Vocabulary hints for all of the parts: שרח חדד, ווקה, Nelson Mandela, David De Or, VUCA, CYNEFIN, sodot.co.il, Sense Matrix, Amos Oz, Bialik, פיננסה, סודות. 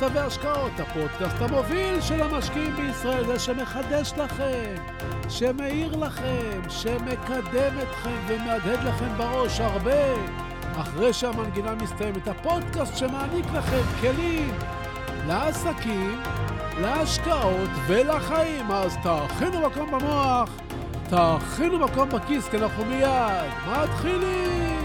פיננסה והשקעות, הפודקאסט המוביל של המשקיעים בישראל, זה שמחדש לכם, שמאיר לכם, שמקדם אתכם ומהדהד לכם בראש הרבה. אחרי שהמנגינה מסתיימת, הפודקאסט שמעניק לכם כלים לעסקים, להשקעות ולחיים. אז תאכינו מקום במוח, תאכינו מקום בכיס, כי אנחנו מיד מתחילים.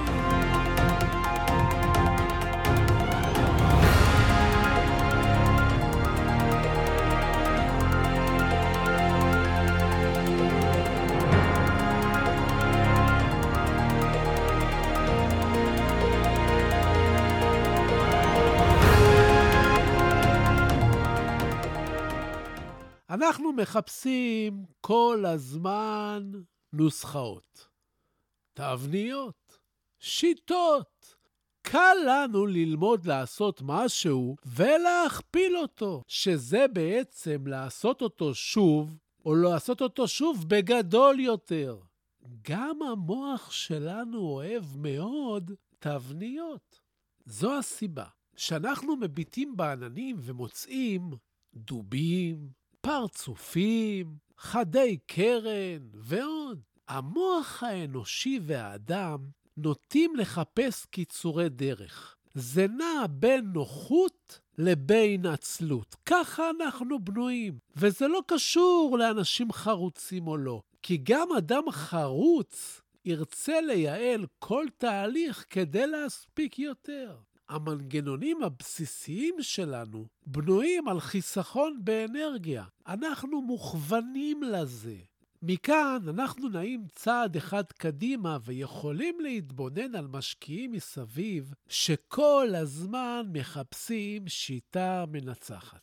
אנחנו מחפשים כל הזמן נוסחאות, תבניות, שיטות. קל לנו ללמוד לעשות משהו ולהכפיל אותו, שזה בעצם לעשות אותו שוב, או לעשות אותו שוב בגדול יותר. גם המוח שלנו אוהב מאוד תבניות. זו הסיבה שאנחנו מביטים בעננים ומוצאים דובים, פרצופים, חדי קרן ועוד. המוח האנושי והאדם נוטים לחפש קיצורי דרך. זה נע בין נוחות לבין עצלות. ככה אנחנו בנויים. וזה לא קשור לאנשים חרוצים או לא. כי גם אדם חרוץ ירצה לייעל כל תהליך כדי להספיק יותר. המנגנונים הבסיסיים שלנו בנויים על חיסכון באנרגיה. אנחנו מוכוונים לזה. מכאן אנחנו נעים צעד אחד קדימה ויכולים להתבונן על משקיעים מסביב שכל הזמן מחפשים שיטה מנצחת.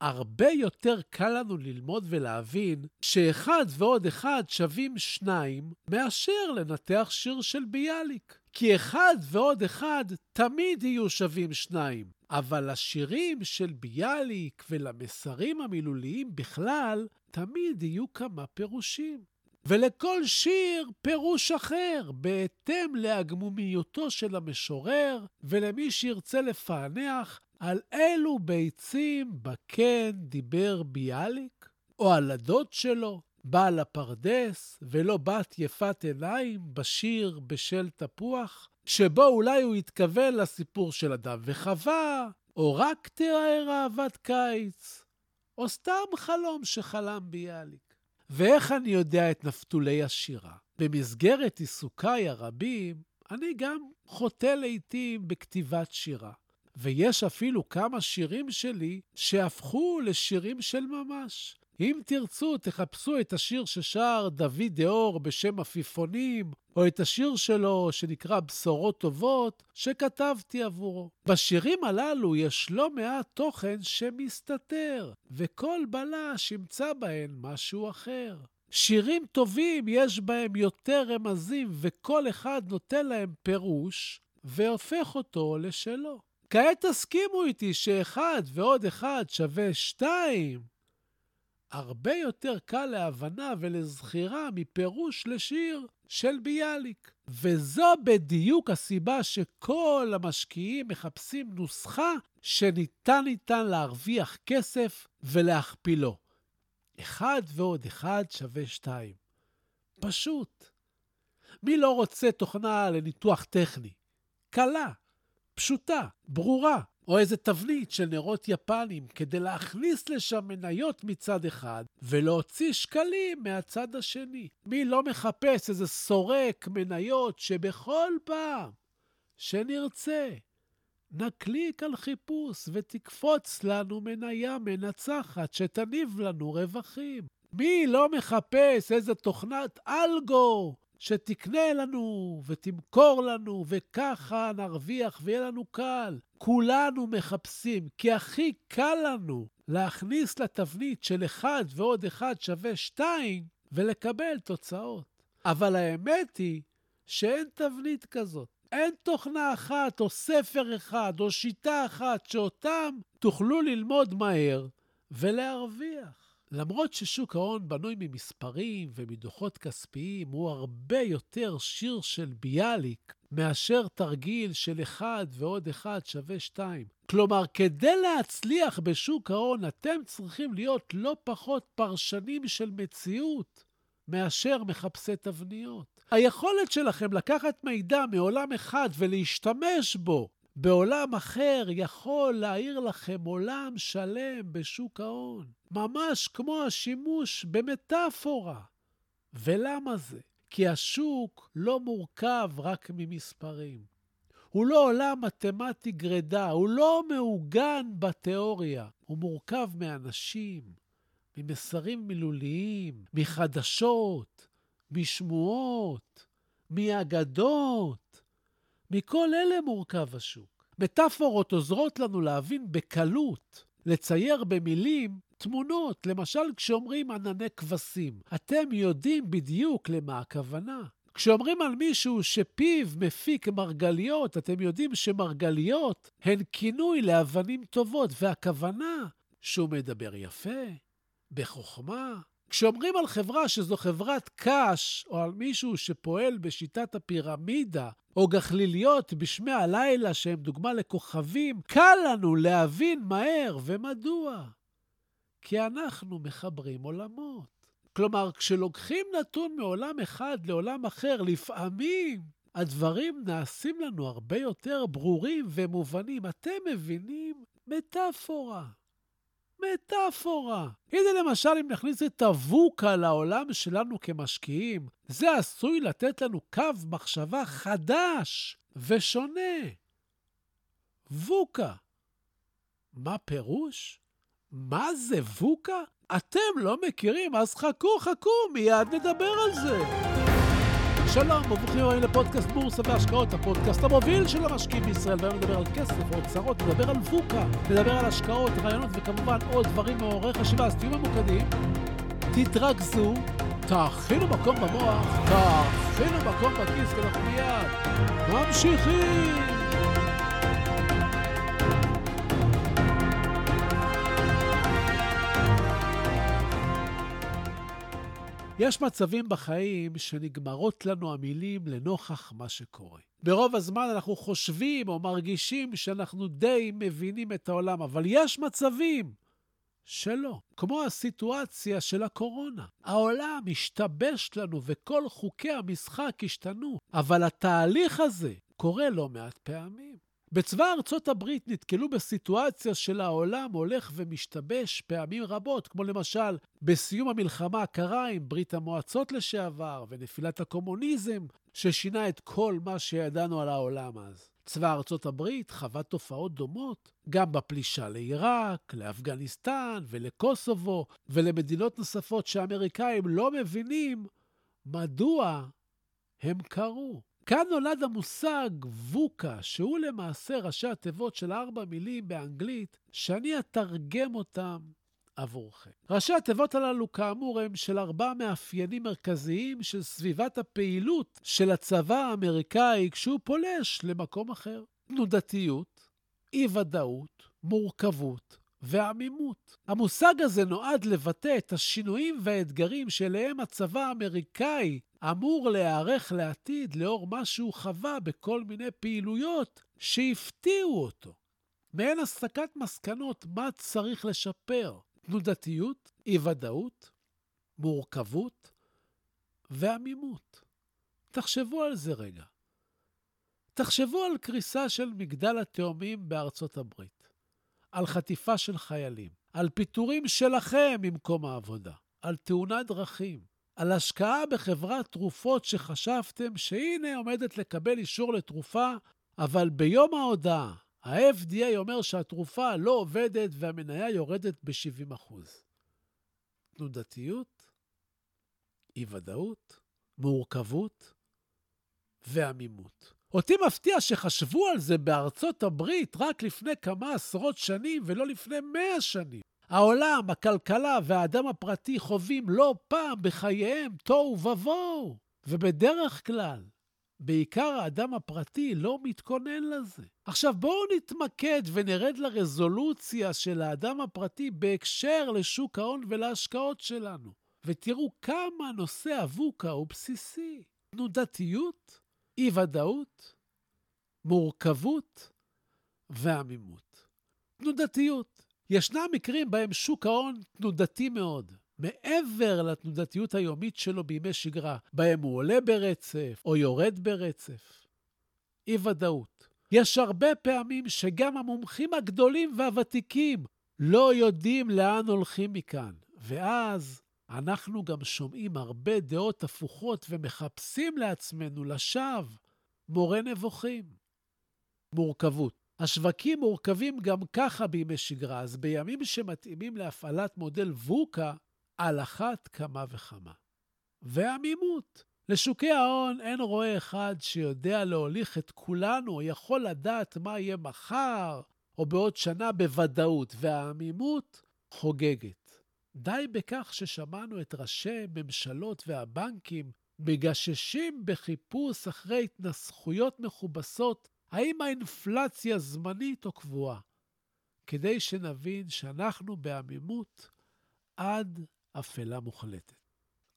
הרבה יותר קל לנו ללמוד ולהבין שאחד ועוד אחד שווים שניים מאשר לנתח שיר של ביאליק. כי אחד ועוד אחד תמיד יהיו שווים שניים. אבל השירים של ביאליק ולמסרים המילוליים בכלל תמיד יהיו כמה פירושים. ולכל שיר פירוש אחר, בהתאם להגמומיותו של המשורר ולמי שירצה לפענח על אילו ביצים בקן דיבר ביאליק, או על הדוד שלו, בעל הפרדס ולא בת יפת עיניים בשיר בשל תפוח, שבו אולי הוא התכוון לסיפור של אדם וחווה, או רק תיאר אהבת קיץ, או סתם חלום שחלם ביאליק. ואיך אני יודע את נפתולי השירה? במסגרת עיסוקיי הרבים, אני גם חוטא לעתים בכתיבת שירה. ויש אפילו כמה שירים שלי שהפכו לשירים של ממש. אם תרצו, תחפשו את השיר ששר דוד דה אור בשם עפיפונים, או את השיר שלו שנקרא בשורות טובות, שכתבתי עבורו. בשירים הללו יש לא מעט תוכן שמסתתר, וכל בלש ימצא בהן משהו אחר. שירים טובים יש בהם יותר רמזים, וכל אחד נותן להם פירוש, והופך אותו לשלו. כעת תסכימו איתי שאחד ועוד אחד שווה שתיים. הרבה יותר קל להבנה ולזכירה מפירוש לשיר של ביאליק. וזו בדיוק הסיבה שכל המשקיעים מחפשים נוסחה שניתן להרוויח כסף ולהכפילו. אחד ועוד אחד שווה שתיים. פשוט. מי לא רוצה תוכנה לניתוח טכני? קלה, פשוטה, ברורה. או איזה תבנית של נרות יפנים כדי להכניס לשם מניות מצד אחד ולהוציא שקלים מהצד השני. מי לא מחפש איזה סורק מניות שבכל פעם שנרצה נקליק על חיפוש ותקפוץ לנו מניה מנצחת שתניב לנו רווחים. מי לא מחפש איזה תוכנת אלגו שתקנה לנו ותמכור לנו וככה נרוויח ויהיה לנו קל. כולנו מחפשים, כי הכי קל לנו להכניס לתבנית של אחד ועוד אחד שווה שתיים ולקבל תוצאות. אבל האמת היא שאין תבנית כזאת. אין תוכנה אחת או ספר אחד או שיטה אחת שאותם תוכלו ללמוד מהר ולהרוויח. למרות ששוק ההון בנוי ממספרים ומדוחות כספיים, הוא הרבה יותר שיר של ביאליק מאשר תרגיל של 1 ועוד 1 שווה 2. כלומר, כדי להצליח בשוק ההון, אתם צריכים להיות לא פחות פרשנים של מציאות מאשר מחפשי תבניות. היכולת שלכם לקחת מידע מעולם אחד ולהשתמש בו בעולם אחר יכול להאיר לכם עולם שלם בשוק ההון. ממש כמו השימוש במטאפורה. ולמה זה? כי השוק לא מורכב רק ממספרים. הוא לא עולם מתמטי גרידה, הוא לא מעוגן בתיאוריה. הוא מורכב מאנשים, ממסרים מילוליים, מחדשות, משמועות, מאגדות. מכל אלה מורכב השוק. מטאפורות עוזרות לנו להבין בקלות, לצייר במילים תמונות. למשל, כשאומרים ענני כבשים, אתם יודעים בדיוק למה הכוונה. כשאומרים על מישהו שפיו מפיק מרגליות, אתם יודעים שמרגליות הן כינוי לאבנים טובות, והכוונה שהוא מדבר יפה, בחוכמה. כשאומרים על חברה שזו חברת קש, או על מישהו שפועל בשיטת הפירמידה, או גחליליות בשמי הלילה שהם דוגמה לכוכבים, קל לנו להבין מהר ומדוע. כי אנחנו מחברים עולמות. כלומר, כשלוקחים נתון מעולם אחד לעולם אחר, לפעמים הדברים נעשים לנו הרבה יותר ברורים ומובנים. אתם מבינים? מטאפורה. מטאפורה. הנה למשל, אם נכניס את הווקה לעולם שלנו כמשקיעים, זה עשוי לתת לנו קו מחשבה חדש ושונה. ווקה. מה פירוש? מה זה ווקה? אתם לא מכירים, אז חכו, מיד נדבר על זה. שלום, וברוכים הבאים לפודקאסט בורסה והשקעות, הפודקאסט המוביל של המשקיעים בישראל. והיום נדבר על כסף, אוצרות, נדבר על ווקה, נדבר על השקעות, רעיונות וכמובן עוד דברים מעוררי חשיבה. אז תהיו ממוקדים, תתרכזו, תאכינו מקום במוח, תאכינו מקום בכיס, ואנחנו מיד ממשיכים. יש מצבים בחיים שנגמרות לנו המילים לנוכח מה שקורה. ברוב הזמן אנחנו חושבים או מרגישים שאנחנו די מבינים את העולם, אבל יש מצבים שלא. כמו הסיטואציה של הקורונה. העולם השתבש לנו וכל חוקי המשחק השתנו, אבל התהליך הזה קורה לא מעט פעמים. בצבא ארצות הברית נתקלו בסיטואציה של העולם הולך ומשתבש פעמים רבות, כמו למשל בסיום המלחמה הקרה עם ברית המועצות לשעבר ונפילת הקומוניזם, ששינה את כל מה שידענו על העולם אז. צבא ארצות הברית חווה תופעות דומות, גם בפלישה לעיראק, לאפגניסטן ולקוסובו ולמדינות נוספות שהאמריקאים לא מבינים מדוע הם קרו. כאן נולד המושג VUCA, שהוא למעשה ראשי התיבות של 4 מילים באנגלית, שאני אתרגם אותם עבורכם. ראשי התיבות הללו כאמור הם של 4 מאפיינים מרכזיים של סביבת הפעילות של הצבא האמריקאי כשהוא פולש למקום אחר. תנודתיות, אי-ודאות, מורכבות ועמימות. המושג הזה נועד לבטא את השינויים והאתגרים שאליהם הצבא האמריקאי אמור להיערך לעתיד לאור מה שהוא חווה בכל מיני פעילויות שהפתיעו אותו. מעין הסקת מסקנות מה צריך לשפר. תנודתיות, אי-ודאות, מורכבות ועמימות. תחשבו על זה רגע. תחשבו על קריסה של מגדל התאומים בארצות הברית. על חטיפה של חיילים. על פיטורים שלכם ממקום העבודה. על תאונת דרכים. על השקעה בחברת תרופות שחשבתם שהנה עומדת לקבל אישור לתרופה, אבל ביום ההודעה, ה-FDA אומר שהתרופה לא עובדת והמניה יורדת ב-70%. תנודתיות, אי-ודאות, מורכבות ועמימות. אותי מפתיע שחשבו על זה בארצות הברית רק לפני כמה עשרות שנים ולא לפני 100 שנים. העולם, הכלכלה והאדם הפרטי חווים לא פעם בחייהם תוהו ובוהו, ובדרך כלל בעיקר האדם הפרטי לא מתכונן לזה. עכשיו בואו נתמקד ונרד לרזולוציה של האדם הפרטי בהקשר לשוק ההון ולהשקעות שלנו. ותראו כמה נושא הווקה הוא בסיסי. תנודתיות, אי-ודאות, מורכבות ועמימות. תנודתיות. ישנם מקרים בהם שוק ההון תנודתי מאוד. מעבר לתנודתיות היומית שלו בימי שגרה, בהם הוא עולה ברצף או יורד ברצף. אי ודאות. יש הרבה פעמים שגם המומחים הגדולים והוותיקים לא יודעים לאן הולכים מכאן. ואז אנחנו גם שומעים הרבה דעות הפוכות ומחפשים לעצמנו לשווא מורה נבוכים. מורכבות. השווקים מורכבים גם ככה בימי שגרה, אז בימים שמתאימים להפעלת מודל ווקה, על אחת כמה וכמה. ועמימות. לשוקי ההון אין רואה אחד שיודע להוליך את כולנו, יכול לדעת מה יהיה מחר או בעוד שנה בוודאות, והעמימות חוגגת. די בכך ששמענו את ראשי ממשלות והבנקים מגששים בחיפוש אחרי התנסחויות מכובסות, האם האינפלציה זמנית או קבועה, כדי שנבין שאנחנו בעמימות עד אפלה מוחלטת.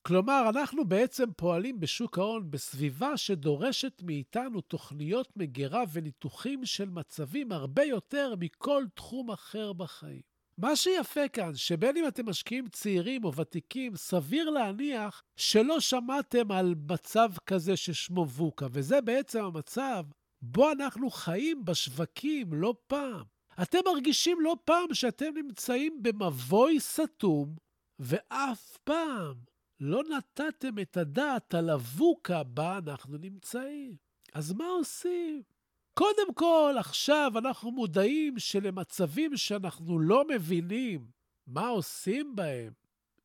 כלומר, אנחנו בעצם פועלים בשוק ההון בסביבה שדורשת מאיתנו תוכניות מגירה וניתוחים של מצבים הרבה יותר מכל תחום אחר בחיים. מה שיפה כאן, שבין אם אתם משקיעים צעירים או ותיקים, סביר להניח שלא שמעתם על מצב כזה ששמו ווקה, וזה בעצם המצב בו אנחנו חיים בשווקים לא פעם. אתם מרגישים לא פעם שאתם נמצאים במבוי סתום, ואף פעם לא נתתם את הדעת על הווקה בה אנחנו נמצאים. אז מה עושים? קודם כל, עכשיו אנחנו מודעים שלמצבים שאנחנו לא מבינים מה עושים בהם,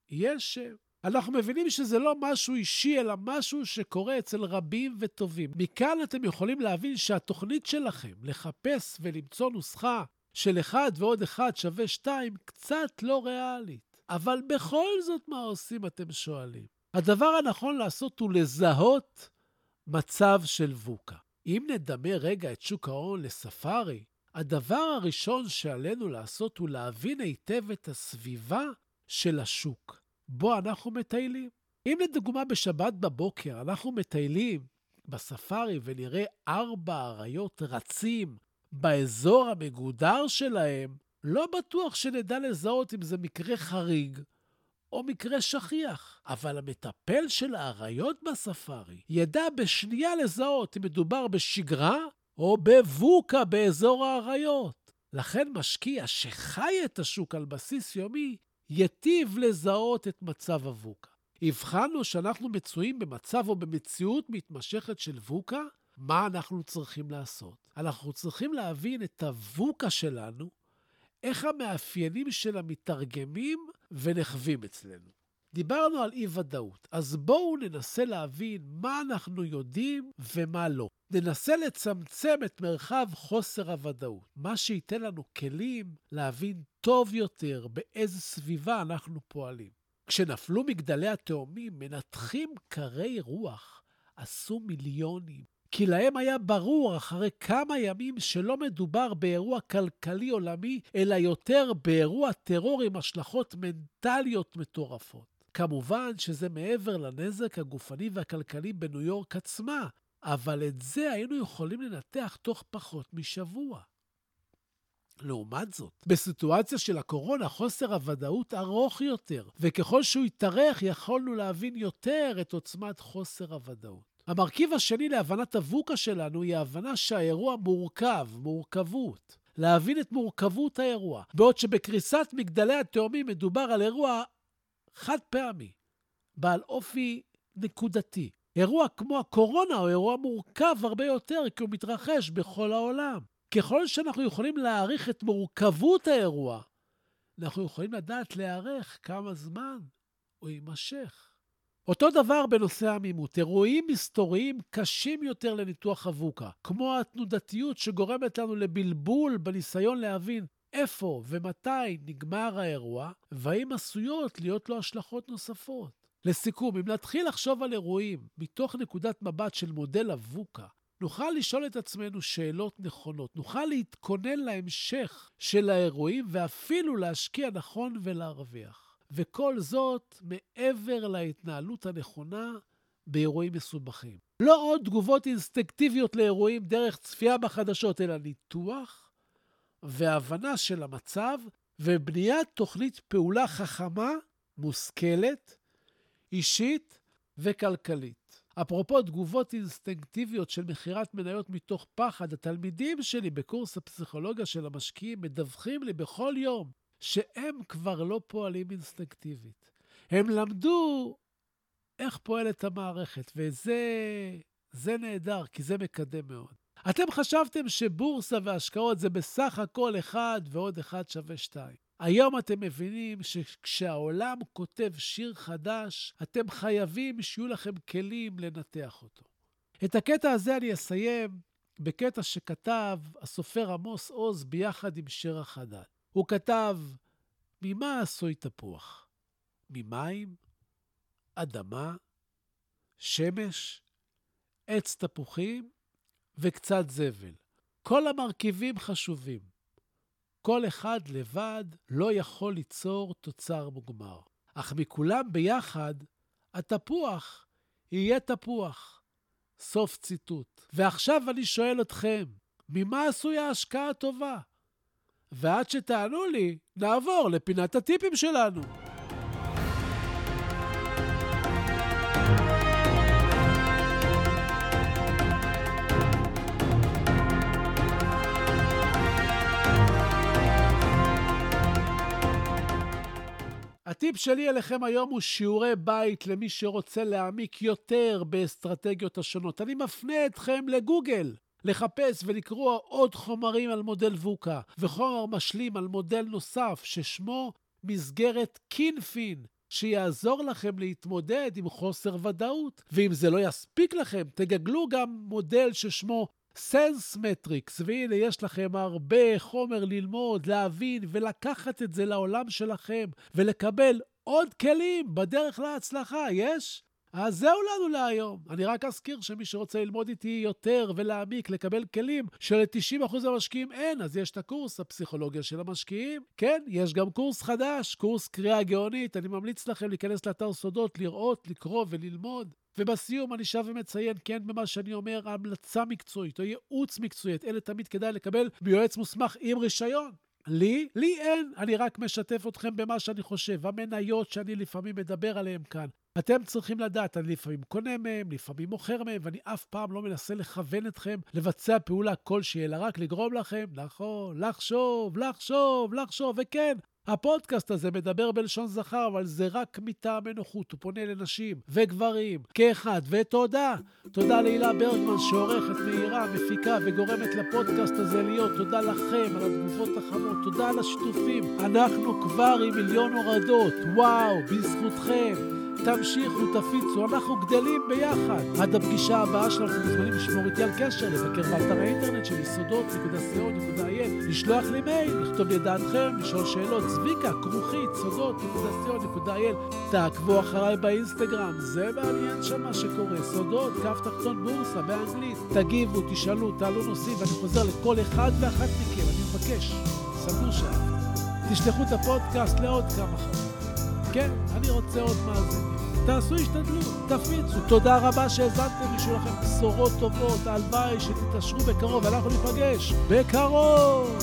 יש שם. אנחנו מבינים שזה לא משהו אישי, אלא משהו שקורה אצל רבים וטובים. מכאן אתם יכולים להבין שהתוכנית שלכם לחפש ולמצוא נוסחה של 1 ועוד 1 שווה 2 קצת לא ריאלית. אבל בכל זאת מה עושים, אתם שואלים? הדבר הנכון לעשות הוא לזהות מצב של ווקה. אם נדמה רגע את שוק ההון לספארי, הדבר הראשון שעלינו לעשות הוא להבין היטב את הסביבה של השוק בו אנחנו מטיילים. אם לדוגמה בשבת בבוקר אנחנו מטיילים בספארי ונראה 4 אריות רצים באזור המגודר שלהם, לא בטוח שנדע לזהות אם זה מקרה חריג או מקרה שכיח. אבל המטפל של האריות בספארי ידע בשנייה לזהות אם מדובר בשגרה או בווקה באזור האריות. לכן משקיע שחי את השוק על בסיס יומי, יטיב לזהות את מצב הווקה. הבחנו שאנחנו מצויים במצב או במציאות מתמשכת של ווקה, מה אנחנו צריכים לעשות? אנחנו צריכים להבין את הווקה שלנו, איך המאפיינים שלה מתרגמים ונחווים אצלנו. דיברנו על אי-ודאות, אז בואו ננסה להבין מה אנחנו יודעים ומה לא. ננסה לצמצם את מרחב חוסר הוודאות, מה שייתן לנו כלים להבין טוב יותר באיזה סביבה אנחנו פועלים. כשנפלו מגדלי התאומים, מנתחים קרי רוח עשו מיליונים, כי להם היה ברור אחרי כמה ימים שלא מדובר באירוע כלכלי עולמי, אלא יותר באירוע טרור עם השלכות מנטליות מטורפות. כמובן שזה מעבר לנזק הגופני והכלכלי בניו יורק עצמה, אבל את זה היינו יכולים לנתח תוך פחות משבוע. לעומת זאת, בסיטואציה של הקורונה חוסר הוודאות ארוך יותר, וככל שהוא יתארך יכולנו להבין יותר את עוצמת חוסר הוודאות. המרכיב השני להבנת הווקה שלנו היא ההבנה שהאירוע מורכב, מורכבות. להבין את מורכבות האירוע. בעוד שבקריסת מגדלי התאומים מדובר על אירוע חד פעמי, בעל אופי נקודתי. אירוע כמו הקורונה הוא אירוע מורכב הרבה יותר, כי הוא מתרחש בכל העולם. ככל שאנחנו יכולים להעריך את מורכבות האירוע, אנחנו יכולים לדעת להערך כמה זמן הוא יימשך. אותו דבר בנושא העמימות, אירועים היסטוריים קשים יותר לניתוח הווקה, כמו התנודתיות שגורמת לנו לבלבול בניסיון להבין איפה ומתי נגמר האירוע, והאם עשויות להיות לו השלכות נוספות. לסיכום, אם נתחיל לחשוב על אירועים מתוך נקודת מבט של מודל הווקה, נוכל לשאול את עצמנו שאלות נכונות, נוכל להתכונן להמשך של האירועים ואפילו להשקיע נכון ולהרוויח. וכל זאת מעבר להתנהלות הנכונה באירועים מסובכים. לא עוד תגובות אינסטינקטיביות לאירועים דרך צפייה בחדשות, אלא ניתוח והבנה של המצב ובניית תוכנית פעולה חכמה, מושכלת, אישית וכלכלית. אפרופו תגובות אינסטינקטיביות של מחירת מניות מתוך פחד, התלמידים שלי בקורס הפסיכולוגיה של המשקיעים מדווחים לי בכל יום שהם כבר לא פועלים אינסטינקטיבית. הם למדו איך פועלת המערכת, וזה נהדר, כי זה מקדם מאוד. אתם חשבתם שבורסה והשקעות זה בסך הכל 1 ועוד 1 שווה 2. היום אתם מבינים שכשהעולם כותב שיר חדש, אתם חייבים שיהיו לכם כלים לנתח אותו. את הקטע הזה אני אסיים בקטע שכתב הסופר עמוס עוז ביחד עם שרח חדד. הוא כתב, ממה עשוי תפוח? ממים? אדמה? שמש? עץ תפוחים? וקצת זבל. כל המרכיבים חשובים. כל אחד לבד לא יכול ליצור תוצר מוגמר. אך מכולם ביחד, התפוח יהיה תפוח. סוף ציטוט. ועכשיו אני שואל אתכם, ממה עשוי ההשקעה הטובה? ועד שתענו לי, נעבור לפינת הטיפים שלנו. הטיפ שלי אליכם היום הוא שיעורי בית למי שרוצה להעמיק יותר באסטרטגיות השונות. אני מפנה אתכם לגוגל, לחפש ולקרוא עוד חומרים על מודל ווקה, וחומר משלים על מודל נוסף ששמו מסגרת קינפין, שיעזור לכם להתמודד עם חוסר ודאות. ואם זה לא יספיק לכם, תגגלו גם מודל ששמו Sense Matrix, והנה יש לכם הרבה חומר ללמוד, להבין ולקחת את זה לעולם שלכם ולקבל עוד כלים בדרך להצלחה, יש? אז זהו לנו להיום. אני רק אזכיר שמי שרוצה ללמוד איתי יותר ולהעמיק, לקבל כלים של-90% המשקיעים אין, אז יש את הקורס הפסיכולוגיה של המשקיעים. כן, יש גם קורס חדש, קורס קריאה גאונית. אני ממליץ לכם להיכנס לאתר סודות, לראות, לקרוא וללמוד. ובסיום אני שב ומציין, כן, במה שאני אומר, המלצה מקצועית או ייעוץ מקצועית, אלה תמיד כדאי לקבל מיועץ מוסמך עם רישיון. לי אין, אני רק משתף אתכם במה שאני חושב, המניות שאני לפעמים מדבר עליהן כאן. אתם צריכים לדעת, אני לפעמים קונה מהם, לפעמים מוכר מהם, ואני אף פעם לא מנסה לכוון אתכם לבצע פעולה כלשהי, אלא רק לגרום לכם, נכון, לחשוב, וכן. הפודקאסט הזה מדבר בלשון זכר, אבל זה רק מטעם הנוחות, הוא פונה לנשים וגברים כאחד, ותודה להילה ברגמן שעורכת, מהירה, מפיקה וגורמת לפודקאסט הזה להיות. תודה לכם על התגובות החמות, תודה על השיתופים, אנחנו כבר עם 1,000,000 הורדות, וואו, בזכותכם, תמשיכו, תפיצו, אנחנו גדלים ביחד. עד הפגישה הבאה שלנו, מוזמנים לשמור איתי על קשר, לבקר באתר האינטרנט של יסודות.co.il, לשלוח לי מייל, לכתוב לי דעתכם, לשאול שאלות, zvika@yesodot.co.il, תעקבו אחריי באינסטגרם, זה מעניין שם מה שקורה, סודות, _בורסה באנגלית, תגיבו, תשאלו, תעלו נושאים, ואני חוזר לכל אחד ואחת מכם, אני מבקש, סבלו שם, תשלחו את הפודקאסט לעוד כמה חברים. כן, אני רוצה עוד מאזינים. תעשו, השתדלו, תפיצו. תודה רבה שהזנתם, ישו לכם בשורות טובות, הלוואי שתתעשרו בקרוב, אנחנו ניפגש בקרוב.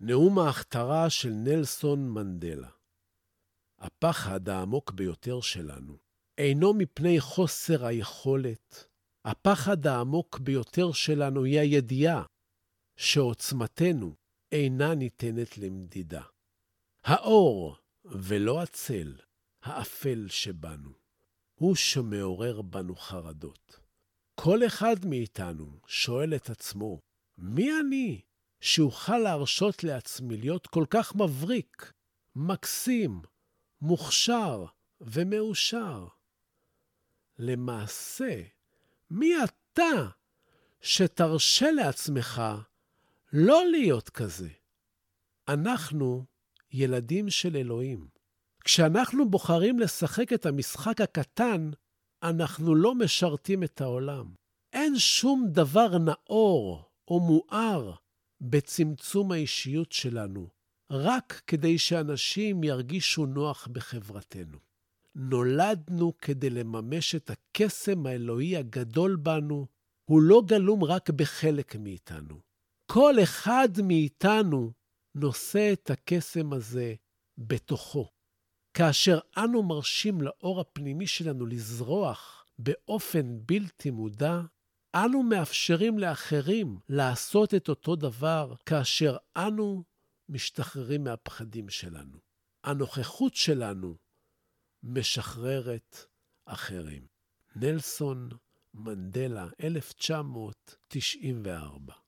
נאום ההכתרה של נלסון מנדלה. הפחד העמוק ביותר שלנו אינו מפני חוסר היכולת. הפחד העמוק ביותר שלנו היא הידיעה שעוצמתנו אינה ניתנת למדידה. האור ולא הצל, האפל שבנו, הוא שמעורר בנו חרדות. כל אחד מאיתנו שואל את עצמו, מי אני שאוכל להרשות לעצמי להיות כל כך מבריק, מקסים, מוכשר ומאושר? למעשה, מי אתה שתרשה לעצמך לא להיות כזה. אנחנו ילדים של אלוהים. כשאנחנו בוחרים לשחק את המשחק הקטן, אנחנו לא משרתים את העולם. אין שום דבר נאור או מואר בצמצום האישיות שלנו, רק כדי שאנשים ירגישו נוח בחברתנו. נולדנו כדי לממש את הקסם האלוהי הגדול בנו, הוא לא גלום רק בחלק מאיתנו. כל אחד מאיתנו נושא את הקסם הזה בתוכו. כאשר אנו מרשים לאור הפנימי שלנו לזרוח באופן בלתי מודע, אנו מאפשרים לאחרים לעשות את אותו דבר כאשר אנו משתחררים מהפחדים שלנו. הנוכחות שלנו משחררת אחרים. נלסון מנדלה, 1994